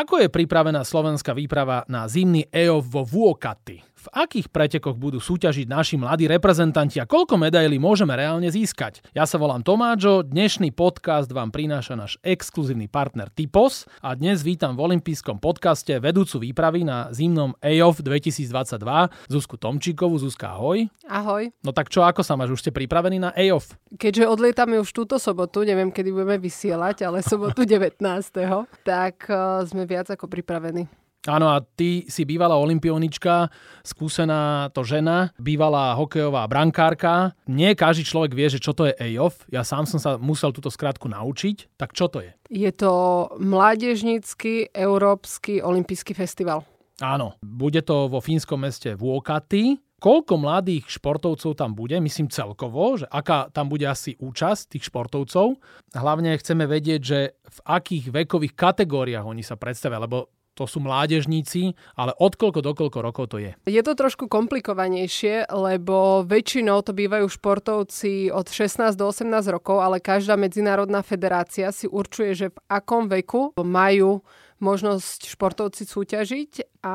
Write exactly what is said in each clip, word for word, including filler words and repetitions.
Ako je pripravená slovenská výprava na zimný é ó ef vo Vuokatti? V akých pretekoch budú súťažiť naši mladí reprezentanti a koľko medailí môžeme reálne získať? Ja sa volám Tomáčo, dnešný podcast vám prináša náš exkluzívny partner Tipos a dnes vítam v olympijskom podcaste vedúcu výpravy na zimnom é ó ef dvetisícdvadsaťdva, Zuzku Tomčíkovú. Zuzka, ahoj. Ahoj. No tak čo, ako sa máš? Už ste pripravení na é ó ef? Keďže odlietame už túto sobotu, neviem, kedy budeme vysielať, ale sobotu devätnásteho tak sme viac ako pripravení. Áno, a ty si bývalá olympionička, skúsená to žena, bývalá hokejová brankárka. Nie každý človek vie, že čo to je é ó ef. Ja sám som sa musel túto skratku naučiť. Tak čo to je? Je to mládežnícky európsky olympijský festival. Áno, bude to vo fínskom meste Vuokatti. Koľko mladých športovcov tam bude? Myslím celkovo, že aká tam bude asi účasť tých športovcov. Hlavne chceme vedieť, že v akých vekových kategóriách oni sa predstavia, lebo to sú mládežníci, ale od koľko do koľko rokov to je? Je to trošku komplikovanejšie, lebo väčšinou to bývajú športovci od šestnástich do osemnástich rokov, ale každá medzinárodná federácia si určuje, že v akom veku majú možnosť športovci súťažiť a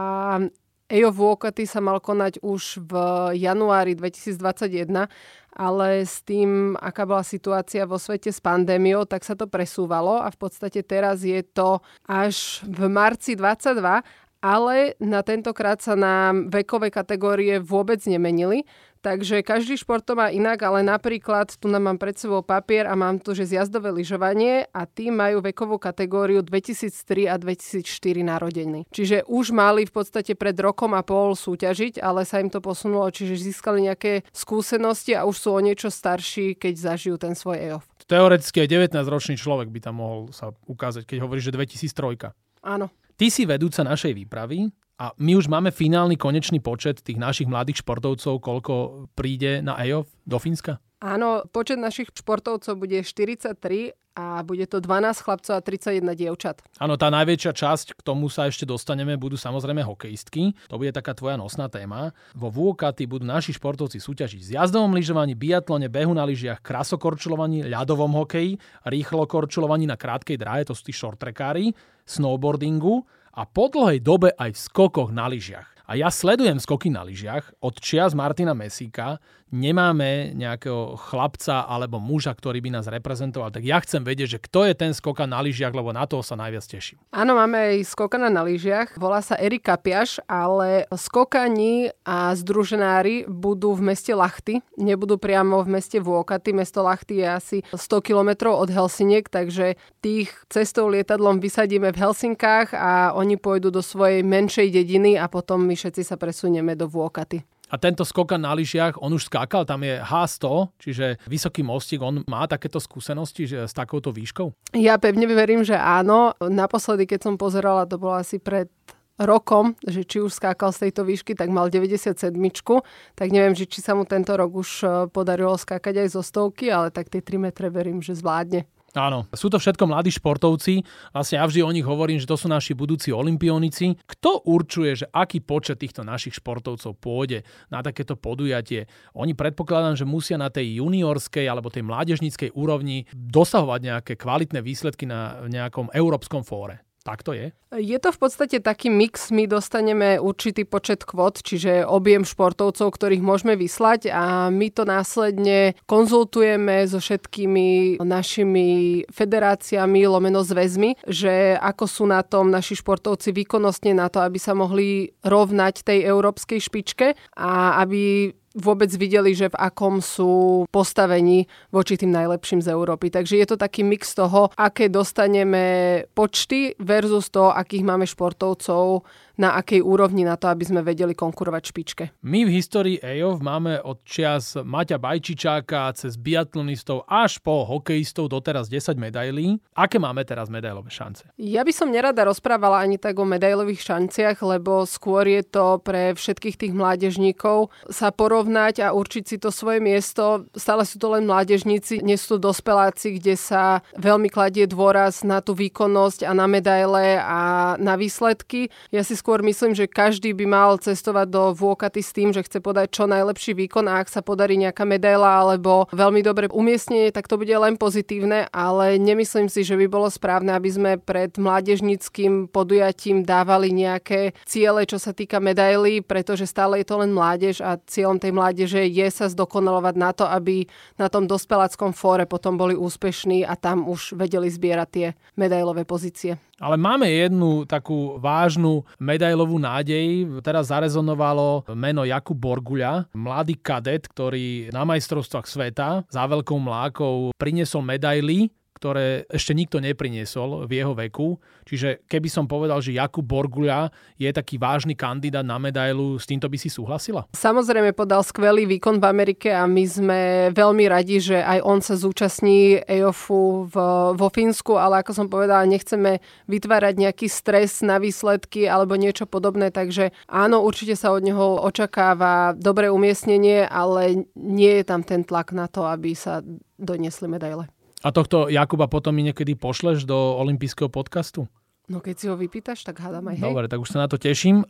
é ó ef Vuokatti sa mal konať už v januári dvetisícdvadsaťjeden, ale s tým, aká bola situácia vo svete s pandémiou, tak sa to presúvalo a v podstate teraz je to až v marci dvadsaťdva, ale na tentokrát sa nám vekové kategórie vôbec nemenili. Takže každý šport to má inak, ale napríklad tu nám mám pred sebou papier a mám tu, že zjazdové lyžovanie a tí majú vekovú kategóriu dvetisíctri a dvetisícštyri narodení. Čiže už mali v podstate pred rokom a pol súťažiť, ale sa im to posunulo, čiže získali nejaké skúsenosti a už sú o niečo starší, keď zažijú ten svoj é ó ef. Teoreticky aj devätnásťročný človek by tam mohol sa ukázať, keď hovoríš, že dvetisíctri. Áno. Ty si vedúca našej výpravy. A my už máme finálny konečný počet tých našich mladých športovcov, koľko príde na é ó ef do Fínska? Áno, počet našich športovcov bude štyridsaťtri a bude to dvanásť chlapcov a tridsaťjeden dievčat. Áno, tá najväčšia časť, k tomu sa ešte dostaneme, budú samozrejme hokejistky. To bude taká tvoja nosná téma. Vo Vuokatti budú naši športovci súťažiť v zjazdovom lyžovaní, biatlone, behu na lyžiach, krasokorčulovaní, ľadovom hokeji, rýchlokorčulovaní na krátkej dráhe, to sú tí shorttrekári, snowboardingu a po dlhej dobe aj v skokoch na lyžiach. A ja sledujem skoky na lyžiach. Od čias Martina Mesíka nemáme nejakého chlapca alebo muža, ktorý by nás reprezentoval. Tak ja chcem vedieť, že kto je ten skokan na lyžiach, lebo na toho sa najviac teším. Áno, máme aj skokana na lyžiach. Volá sa Erika Piaš, ale skokani a združenári budú v meste Lahti. Nebudú priamo v meste Vuokatti. Mesto Lahti je asi sto kilometrov od Helsiniek, takže tých cestou lietadlom vysadíme v Helsinkách a oni pôjdu do svojej menšej dediny a potom všetci sa presunieme do Vuokatti. A tento skokan na lyžiach, on už skákal, tam je há sto, čiže vysoký mostík, on má takéto skúsenosti že s takouto výškou? Ja pevne verím, že áno. Naposledy, keď som pozerala, to bolo asi pred rokom, že či už skákal z tejto výšky, tak mal deväťdesiatsedmičku, tak neviem, že či sa mu tento rok už podarilo skákať aj zo stovky, ale tak tie tri metre verím, že zvládne. Áno, sú to všetko mladí športovci, vlastne ja vždy o nich hovorím, že to sú naši budúci olympionici. Kto určuje, že aký počet týchto našich športovcov pôjde na takéto podujatie? Oni predpokladám, že musia na tej juniorskej alebo tej mládežníckej úrovni dosahovať nejaké kvalitné výsledky na nejakom európskom fóre. Tak to je? Je to v podstate taký mix. My dostaneme určitý počet kvót, čiže objem športovcov, ktorých môžeme vyslať a my to následne konzultujeme so všetkými našimi federáciami, lomeno zväzmi, že ako sú na tom naši športovci výkonnostne na to, aby sa mohli rovnať tej európskej špičke a aby vôbec videli, že v akom sú postavení voči tým najlepším z Európy. Takže je to taký mix toho, aké dostaneme počty versus to, akých máme športovcov, na akej úrovni na to, aby sme vedeli konkurovať špičke. My v histórii é ó ef máme od čias Maťa Bajčičáka cez biatlonistov až po hokejistov doteraz desať medailí. Aké máme teraz medailové šance? Ja by som nerada rozprávala ani tak o medailových šanciach, lebo skôr je to pre všetkých tých mládežníkov sa porovnať a určiť si to svoje miesto. Stále sú to len mládežníci, nie sú to dospeláci, kde sa veľmi kladie dôraz na tú výkonnosť a na medaile a na výsledky. Ja si skôr myslím, že každý by mal cestovať do Vôkaty s tým, že chce podať čo najlepší výkon a ak sa podarí nejaká medaila alebo veľmi dobré umiestnenie, tak to bude len pozitívne, ale nemyslím si, že by bolo správne, aby sme pred mládežníckym podujatím dávali nejaké ciele, čo sa týka medaily, pretože stále je to len mládež a cieľom tej mládeže je sa zdokonalovať na to, aby na tom dospeláckom fóre potom boli úspešní a tam už vedeli zbierať tie medailové pozície. Ale máme jednu takú vážnu medailovú nádej. Teraz zarezonovalo meno Jakub Borguľa, mladý kadet, ktorý na majstrovstvách sveta za veľkou mlákou priniesol medaily, ktoré ešte nikto nepriniesol v jeho veku. Čiže keby som povedal, že Jakub Borguľa je taký vážny kandidát na medailu, s týmto by si súhlasila? Samozrejme podal skvelý výkon v Amerike a my sme veľmi radi, že aj on sa zúčastní EYOFu v, vo Fínsku, ale ako som povedala, nechceme vytvárať nejaký stres na výsledky alebo niečo podobné, takže áno, určite sa od neho očakáva dobré umiestnenie, ale nie je tam ten tlak na to, aby sa doniesli medaile. A tohto Jakuba potom mi niekedy pošleš do olympijského podcastu? No keď si ho vypýtaš, tak hádam aj hej. Dobre, tak už sa na to teším.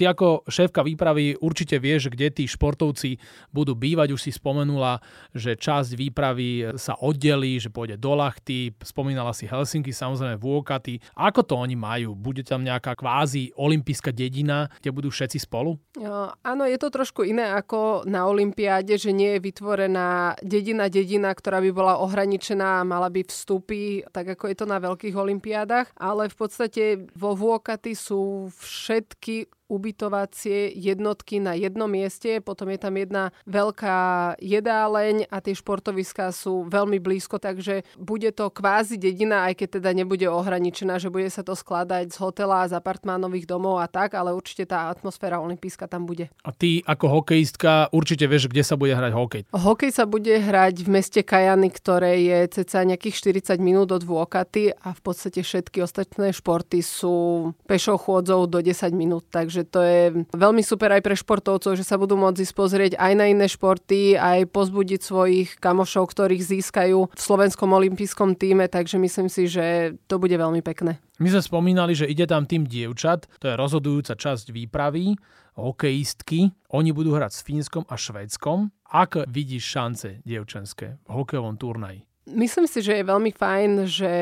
Ty ako šéfka výpravy určite vieš, kde tí športovci budú bývať. Už si spomenula, že časť výpravy sa oddelí, že pôjde do Lahti. Spomínala si Helsinky, samozrejme Vuokati. Ako to oni majú? Bude tam nejaká kvázi olympijská dedina, kde budú všetci spolu? No, áno, je to trošku iné ako na olympiáde, že nie je vytvorená dedina, dedina, ktorá by bola ohraničená a mala by vstupy, tak ako je to na veľkých olympiádach. Ale v podstate vo Vuokati sú všetky ubytovacie jednotky na jednom mieste, potom je tam jedna veľká jedáleň a tie športoviská sú veľmi blízko, takže bude to kvázi dedina, aj keď teda nebude ohraničená, že bude sa to skladať z hotela, z apartmánových domov a tak, ale určite tá atmosféra olympijská tam bude. A ty ako hokejistka určite vieš, kde sa bude hrať hokej? Hokej sa bude hrať v meste Kajany, ktoré je ceca nejakých štyridsať minút od Vuokaty a v podstate všetky ostatné športy sú pešou chôdzou do desať minút, takže že to je veľmi super aj pre športovcov, že sa budú môcť pozrieť aj na iné športy, aj pozbudiť svojich kamošov, ktorých získajú v slovenskom olympijskom tíme, takže myslím si, že to bude veľmi pekné. My sme spomínali, že ide tam tým dievčat, to je rozhodujúca časť výpravy, hokejistky, oni budú hrať s Fínskom a Švédskom. Ako vidíš šance dievčenské v hokejovom turnaji? Myslím si, že je veľmi fajn, že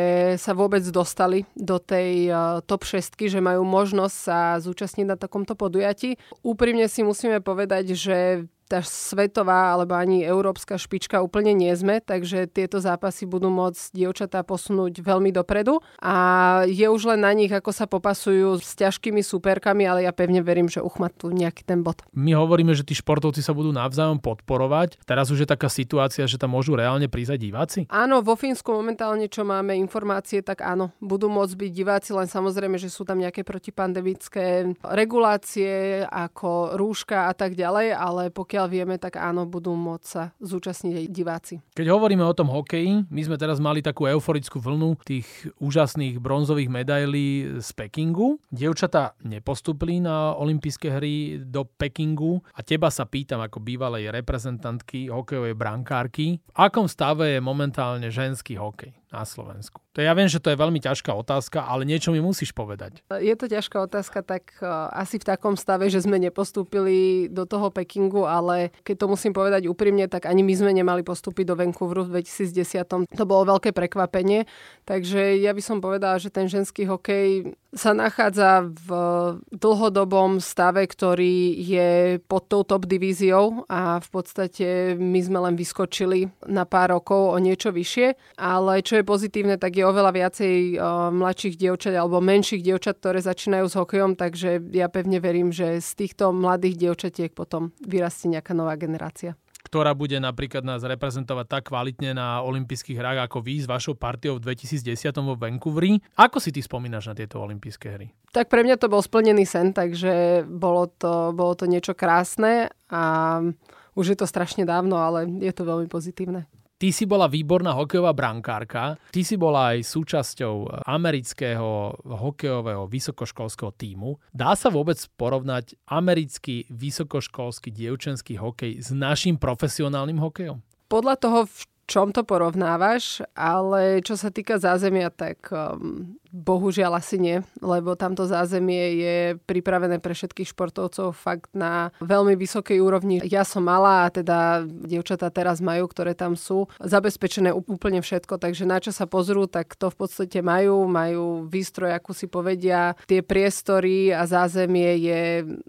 sa vôbec dostali do tej top šesť, že majú možnosť sa zúčastniť na takomto podujatí. Úprimne si musíme povedať, že tá svetová alebo ani európska špička úplne nie sme, takže tieto zápasy budú môcť dievčatá posunúť veľmi dopredu a je už len na nich, ako sa popasujú s ťažkými superkami, ale ja pevne verím, že uchmatnú nejaký ten bod. My hovoríme, že tí športovci sa budú navzájom podporovať. Teraz už je taká situácia, že tam môžu reálne prísť diváci? Áno, vo Fínsku momentálne, čo máme informácie, tak áno, budú môcť byť diváci, len samozrejme, že sú tam nejaké protipandemické regulácie ako rúška a tak ďalej, ale pokiaľ vieme, tak áno, budú môcť sa zúčastniť aj diváci. Keď hovoríme o tom hokeji, my sme teraz mali takú euforickú vlnu tých úžasných bronzových medailí z Pekingu. Dievčatá nepostúpili na olympijské hry do Pekingu a teba sa pýtam ako bývalej reprezentantky hokejovej brankárky, v akom stave je momentálne ženský hokej na Slovensku? To ja viem, že to je veľmi ťažká otázka, ale niečo mi musíš povedať. Je to ťažká otázka, tak asi v takom stave, že sme nepostúpili do toho Pekingu, ale keď to musím povedať úprimne, tak ani my sme nemali postúpiť do Vancouveru v dvetisícdesať. To bolo veľké prekvapenie, takže ja by som povedala, že ten ženský hokej sa nachádza v dlhodobom stave, ktorý je pod tou top divíziou a v podstate my sme len vyskočili na pár rokov o niečo vyššie, ale čo je pozitívne, tak je oveľa viacej uh, mladších dievčat alebo menších dievčat, ktoré začínajú s hokejom, takže ja pevne verím, že z týchto mladých dievčatiek potom vyrastie nejaká nová generácia, ktorá bude napríklad nás reprezentovať tak kvalitne na olympijských hrách ako vy s vašou partiou v dvetisícdesať vo Vancouveri. Ako si ty spomínaš na tieto olympijské hry? Tak pre mňa to bol splnený sen, takže bolo to, bolo to niečo krásne a už je to strašne dávno, ale je to veľmi pozitívne. Ty si bola výborná hokejová brankárka. Ty si bola aj súčasťou amerického hokejového vysokoškolského tímu. Dá sa vôbec porovnať americký vysokoškolský dievčenský hokej s naším profesionálnym hokejom? Podľa toho, v čom to porovnávaš, ale čo sa týka zázemia, tak um, bohužiaľ asi nie, lebo tamto zázemie je pripravené pre všetkých športovcov fakt na veľmi vysokej úrovni. Ja som malá a teda dievčatá teraz majú, ktoré tam sú, zabezpečené úplne všetko, takže na čo sa pozrú, tak to v podstate majú, majú výstroj, ako si povedia, tie priestory a zázemie je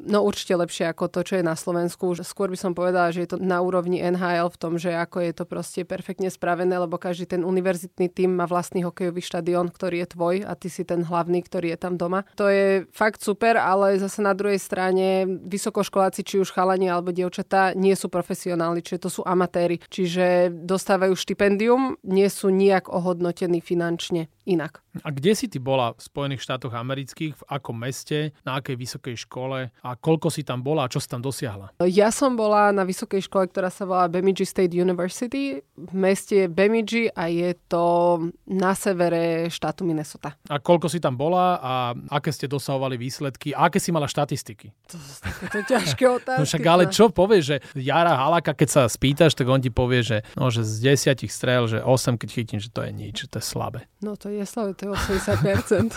no určite lepšie ako to, čo je na Slovensku. Skôr by som povedala, že je to na úrovni en há el v tom, že ako je to proste perfektne spravené, lebo každý ten univerzitný tím má vlastný hokejový štadión, ktorý je tvoj a ty si ten hlavný, ktorý je tam doma. To je fakt super, ale zase na druhej strane vysokoškoláci, či už chalani alebo dievčatá, nie sú profesionáli, čiže to sú amatéri. Čiže dostávajú štipendium, nie sú nijak ohodnotení finančne inak. A kde si ty bola v Spojených štátoch amerických, v akom meste, na akej vysokej škole a koľko si tam bola a čo si tam dosiahla? Ja som bola na vysokej škole, ktorá sa volá Bemidji State University. V meste je Bemidji a je to na severe štátu Minnesota. A koľko si tam bola a aké ste dosahovali výsledky a aké si mala štatistiky? To sú takéto ťažké otázky. No však ale čo povieš, že Jara Haláka, keď sa spýtaš, tak on ti povie, že, no, že z desiatich strel, že osem, keď chytím, že to je nič, to je slabé. No to je Jasné, to je osemdesiat percent.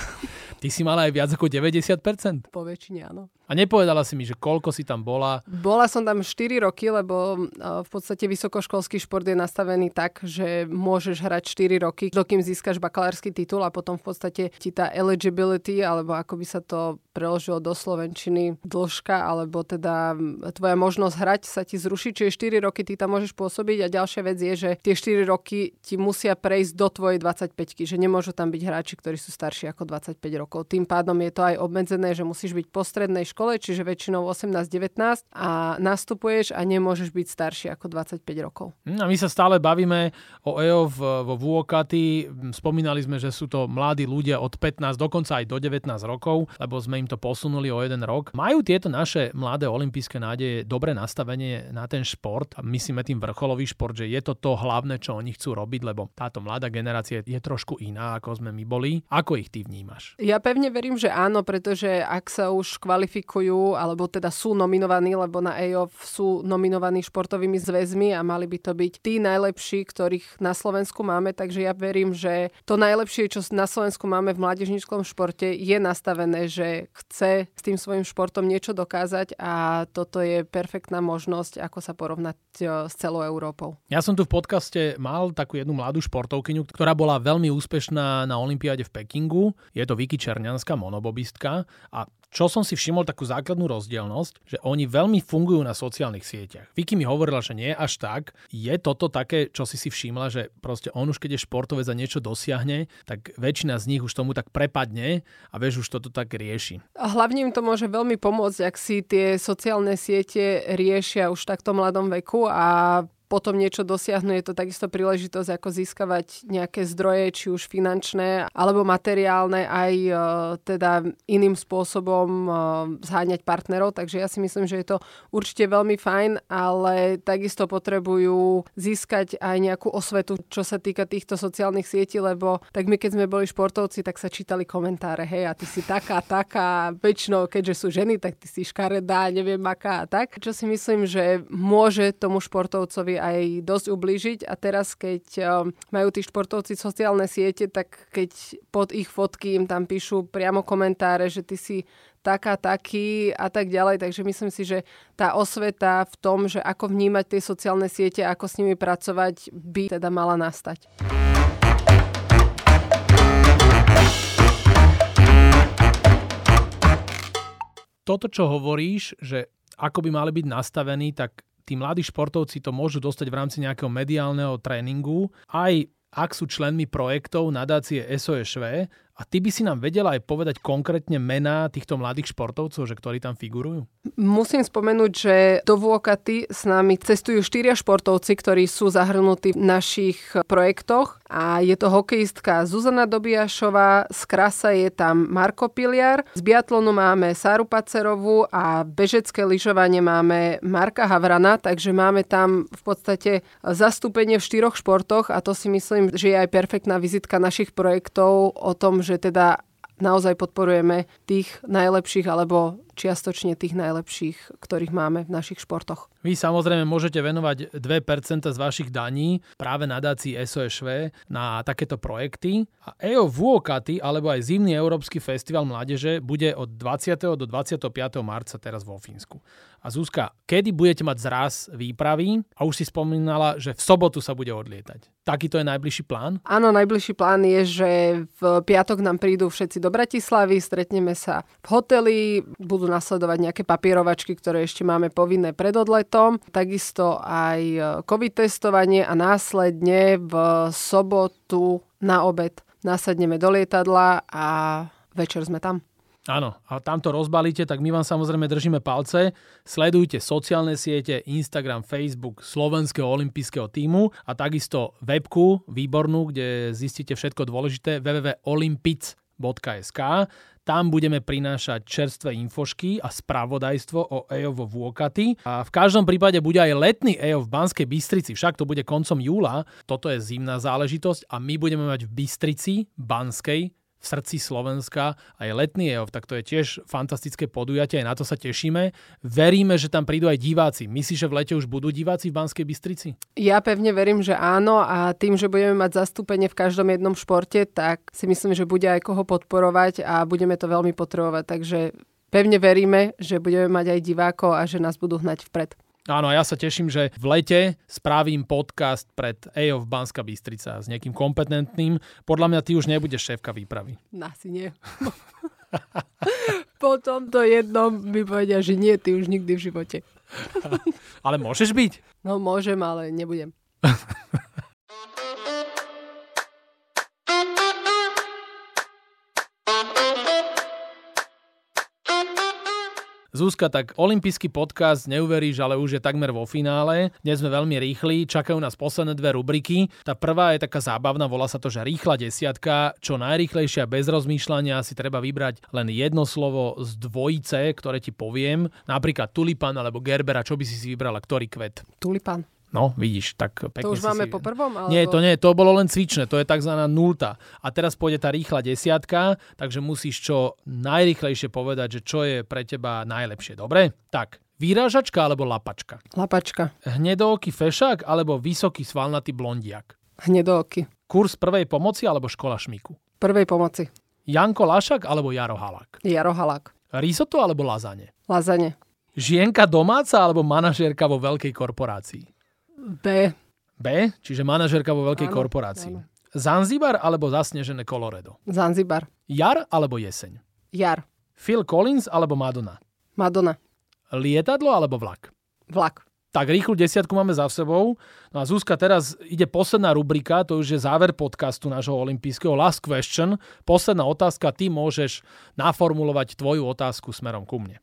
Ty si mala aj viac ako deväťdesiat percent? Po väčšine, áno. A nepovedala si mi, že koľko si tam bola? Bola som tam štyri roky, lebo v podstate vysokoškolský šport je nastavený tak, že môžeš hrať štyri roky, dokým získaš bakalársky titul a potom v podstate ti tá eligibility, alebo ako by sa to preložilo do slovenčiny, dĺžka, alebo teda tvoja možnosť hrať sa ti zruší, čiže štyri roky ty tam môžeš pôsobiť a ďalšia vec je, že tie štyri roky ti musia prejsť do tvojej dvadsaťpäťky, že nemôžu tam byť hráči, ktorí sú starší ako dvadsaťpäť rokov. Tým pádom je to aj obmedzené, že musíš byť po strednej škole, čiže väčšinou osemnásť devätnásť a nastupuješ a nemôžeš byť starší ako dvadsaťpäť rokov. A my sa stále bavíme o é ó ef vo Vuokati. Spomínali sme, že sú to mladí ľudia od pätnásť dokonca aj do devätnásť rokov, lebo sme im to posunuli o jeden rok. Majú tieto naše mladé olympijské nádeje dobré nastavenie na ten šport a myslíme tým vrcholový šport, že je to to hlavné, čo oni chcú robiť, lebo táto mladá generácia je trošku iná, ako sme my boli. Ako ich ty vnímaš? Ja pevne verím, že áno, pretože ak sa už kvalifikujú alebo teda sú nominovaní, lebo na é ó ef sú nominovaní športovými zväzmi a mali by to byť tí najlepší, ktorých na Slovensku máme, takže ja verím, že to najlepšie, čo na Slovensku máme v mládežníckom športe, je nastavené, že chce s tým svojím športom niečo dokázať a toto je perfektná možnosť, ako sa porovnať s celou Európou. Ja som tu v podcaste mal takú jednu mladú športovkyňu, ktorá bola veľmi úspešná na olympiáde v Pekingu. Je to Viki Černianská, monobobistka, a čo som si všimol, takú základnú rozdielnosť, že oni veľmi fungujú na sociálnych sieťach. Viki mi hovorila, že nie až tak. Je toto také, čo si si všimla, že proste on už keď je športovec a niečo dosiahne, tak väčšina z nich už tomu tak prepadne a vieš, už toto tak rieši. A hlavne im to môže veľmi pomôcť, ak si tie sociálne siete riešia už v takto mladom veku a potom niečo dosiahnu, je to takisto príležitosť, ako získavať nejaké zdroje, či už finančné, alebo materiálne, aj e, teda iným spôsobom e, zháňať partnerov. Takže ja si myslím, že je to určite veľmi fajn, ale takisto potrebujú získať aj nejakú osvetu, čo sa týka týchto sociálnych sietí, lebo tak my, keď sme boli športovci, tak sa čítali komentáre, hej, a ty si taká, taká, väčšinou, keďže sú ženy, tak ty si škaredá, neviem aká a tak. Čo si myslím, že môže tomu športovcovi aj dosť ublížiť a teraz, keď majú tí športovci sociálne siete, tak keď pod ich fotky im tam píšu priamo komentáre, že ty si taká, taký a tak ďalej. Takže myslím si, že tá osveta v tom, že ako vnímať tie sociálne siete, ako s nimi pracovať, by teda mala nastať. Toto, čo hovoríš, že ako by mali byť nastavení, tak tí mladí športovci to môžu dostať v rámci nejakého mediálneho tréningu, aj ak sú členmi projektov nadácie es o eš vé A ty by si nám vedela aj povedať konkrétne mená týchto mladých športovcov, že ktorí tam figurujú? Musím spomenúť, že do Vôkaty s nami cestujú štyria športovci, ktorí sú zahrnutí v našich projektoch. A je to hokejistka Zuzana Dobiašová, z krasa je tam Marko Piliar, z biatlonu máme Sáru Pacerovú a bežecké lyžovanie máme Marka Havrana, takže máme tam v podstate zastúpenie v štyroch športoch a to si myslím, že je aj perfektná vizitka našich projektov o tom, že teda naozaj podporujeme tých najlepších alebo čiastočne tých najlepších, ktorých máme v našich športoch. Vy samozrejme môžete venovať dve percentá z vašich daní práve nadácii es o eš vé na takéto projekty. A é ó Vuokaty alebo aj Zimný európsky festival mládeže bude od dvadsiateho do dvadsiateho piateho marca teraz vo Fínsku. A Zuzka, kedy budete mať zraz výpravy? A už si spomínala, že v sobotu sa bude odlietať. Takýto je najbližší plán? Áno, najbližší plán je, že v piatok nám prídu všetci do Bratislavy, stretneme sa v hoteli, budú nasledovať nejaké papierovačky, ktoré ešte máme povinné pred odletom. Takisto aj COVID testovanie a následne v sobotu na obed nasadneme do lietadla a večer sme tam. Áno, a tam to rozbalíte, tak my vám samozrejme držíme palce. Sledujte sociálne siete, Instagram, Facebook Slovenského olympijského tímu a takisto webku výbornú, kde zistíte všetko dôležité w w w bodka olympic bodka es ká. Tam budeme prinášať čerstvé infošky a spravodajstvo o é ó ef vo Vuokaty. A v každom prípade bude aj letný é ó ef v Banskej Bystrici, však to bude koncom júla. Toto je zimná záležitosť a my budeme mať v Bystrici, Banskej, v srdci Slovenska aj letný é ó ef, tak to je tiež fantastické podujatie, aj na to sa tešíme. Veríme, že tam prídu aj diváci. Myslíš, že v lete už budú diváci v Banskej Bystrici? Ja pevne verím, že áno a tým, že budeme mať zastúpenie v každom jednom športe, tak si myslím, že bude aj koho podporovať a budeme to veľmi potrebovať. Takže pevne veríme, že budeme mať aj divákov a že nás budú hnať vpred. Áno, ja sa teším, že v lete spravím podcast pred é ó ef Banská Bystrica s niekým kompetentným. Podľa mňa ty už nebudeš šéfka výpravy. Asi nie. Po tomto jednom mi povedia, že nie, ty už nikdy v živote. Ale môžeš byť? No môžem, ale nebudem. Zuzka, tak olympijský podcast, neuveríš, ale už je takmer vo finále. Dnes sme veľmi rýchli, čakajú nás posledné dve rubriky. Tá prvá je taká zábavná, volá sa to, že rýchla desiatka, čo najrýchlejšia, bez rozmýšľania, si treba vybrať len jedno slovo z dvojice, ktoré ti poviem. Napríklad tulipán alebo gerbera, čo by si si vybrala, ktorý kvet? Tulipán. No, vidíš, tak pekne si... To už máme si... po prvom? Alebo... Nie, to nie, to bolo len cvičné, to je takzvaná nulta. A teraz pôjde tá rýchla desiatka, takže musíš čo najrýchlejšie povedať, že čo je pre teba najlepšie, dobre? Tak, vyrážačka alebo lapačka? Lapačka. Hnedooký fešák alebo vysoký svalnatý blondiak? Hnedooký. Kurs prvej pomoci alebo škola šmiku? Prvej pomoci. Janko Lašak alebo Jaro Halák? Jaro Halák. Risotto alebo lazane? Lazane. Žienka domáca alebo manažérka vo veľkej korporácii? B. B, čiže manažérka vo veľkej áno, korporácii. Áno. Zanzibar alebo zasnežené Coloredo? Zanzibar. Jar alebo jeseň? Jar. Phil Collins alebo Madonna? Madonna. Lietadlo alebo vlak? Vlak. Tak rýchlu desiatku máme za sebou. No a Zuzka, teraz ide posledná rubrika, to už je záver podcastu nášho olympijského Last Question. Posledná otázka, ty môžeš naformulovať tvoju otázku smerom ku mne.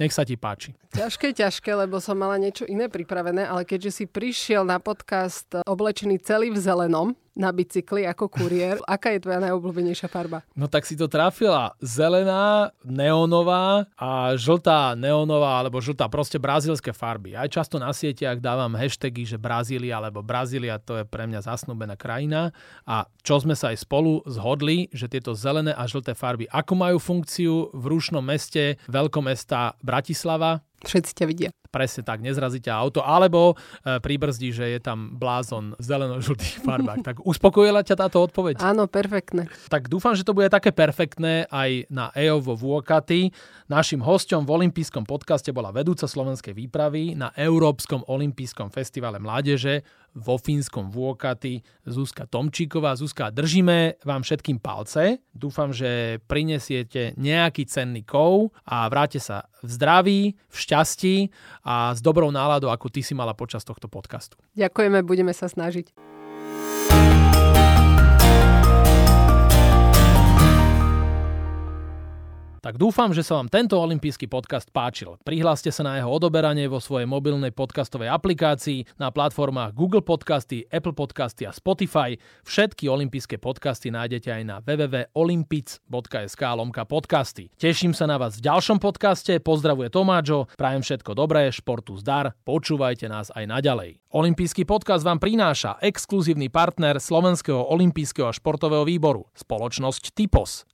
Nech sa ti páči. Ťažké, ťažké, lebo som mala niečo iné pripravené, ale keďže si prišiel na podcast oblečený celý v zelenom, na bicykli ako kuriér, aká je tvoja najobľúbenejšia farba? No tak si to trafila. Zelená, neónová a žltá neónová, alebo žltá, proste brazílske farby. Aj často na sieťach dávam hashtagy, že Brazília, alebo Brazília, to je pre mňa zasnúbená krajina. A čo sme sa aj spolu zhodli, že tieto zelené a žlté farby, ako majú funkciu v rušnom meste veľkomesta Bratislava? Všetci ťa vidia. Presne tak, nezrazí ťa auto, alebo e, pribrzdí, že je tam blázon v zeleno-žltých farbách. Tak uspokojila ťa táto odpoveď? Áno, perfektné. Tak dúfam, že to bude také perfektné aj na é ó ef vo Vuokaty. Naším hosťom v olympijskom podcaste bola vedúca slovenskej výpravy na Európskom olympijskom festivale mládeže vo fínskom Vuokaty Zuzka Tomčíková. Zuzka, držíme vám všetkým palce. Dúfam, že prinesiete nejaký cenný kov a vráte sa v zdraví, v šťastí a s dobrou náladou, ako ty si mala počas tohto podcastu. Ďakujeme, budeme sa snažiť. Tak dúfam, že sa vám tento olympijský podcast páčil. Prihláste sa na jeho odoberanie vo svojej mobilnej podcastovej aplikácii na platformách Google Podcasty, Apple Podcasty a Spotify. Všetky olympijské podcasty nájdete aj na www bodka olympic bodka es ká lomka podcasty. Teším sa na vás v ďalšom podcaste. Pozdravuje Tomáčo. Prajem všetko dobré, športu zdar. Počúvajte nás aj naďalej. Olympijský podcast vám prináša exkluzívny partner Slovenského olympijského a športového výboru, spoločnosť Tipos.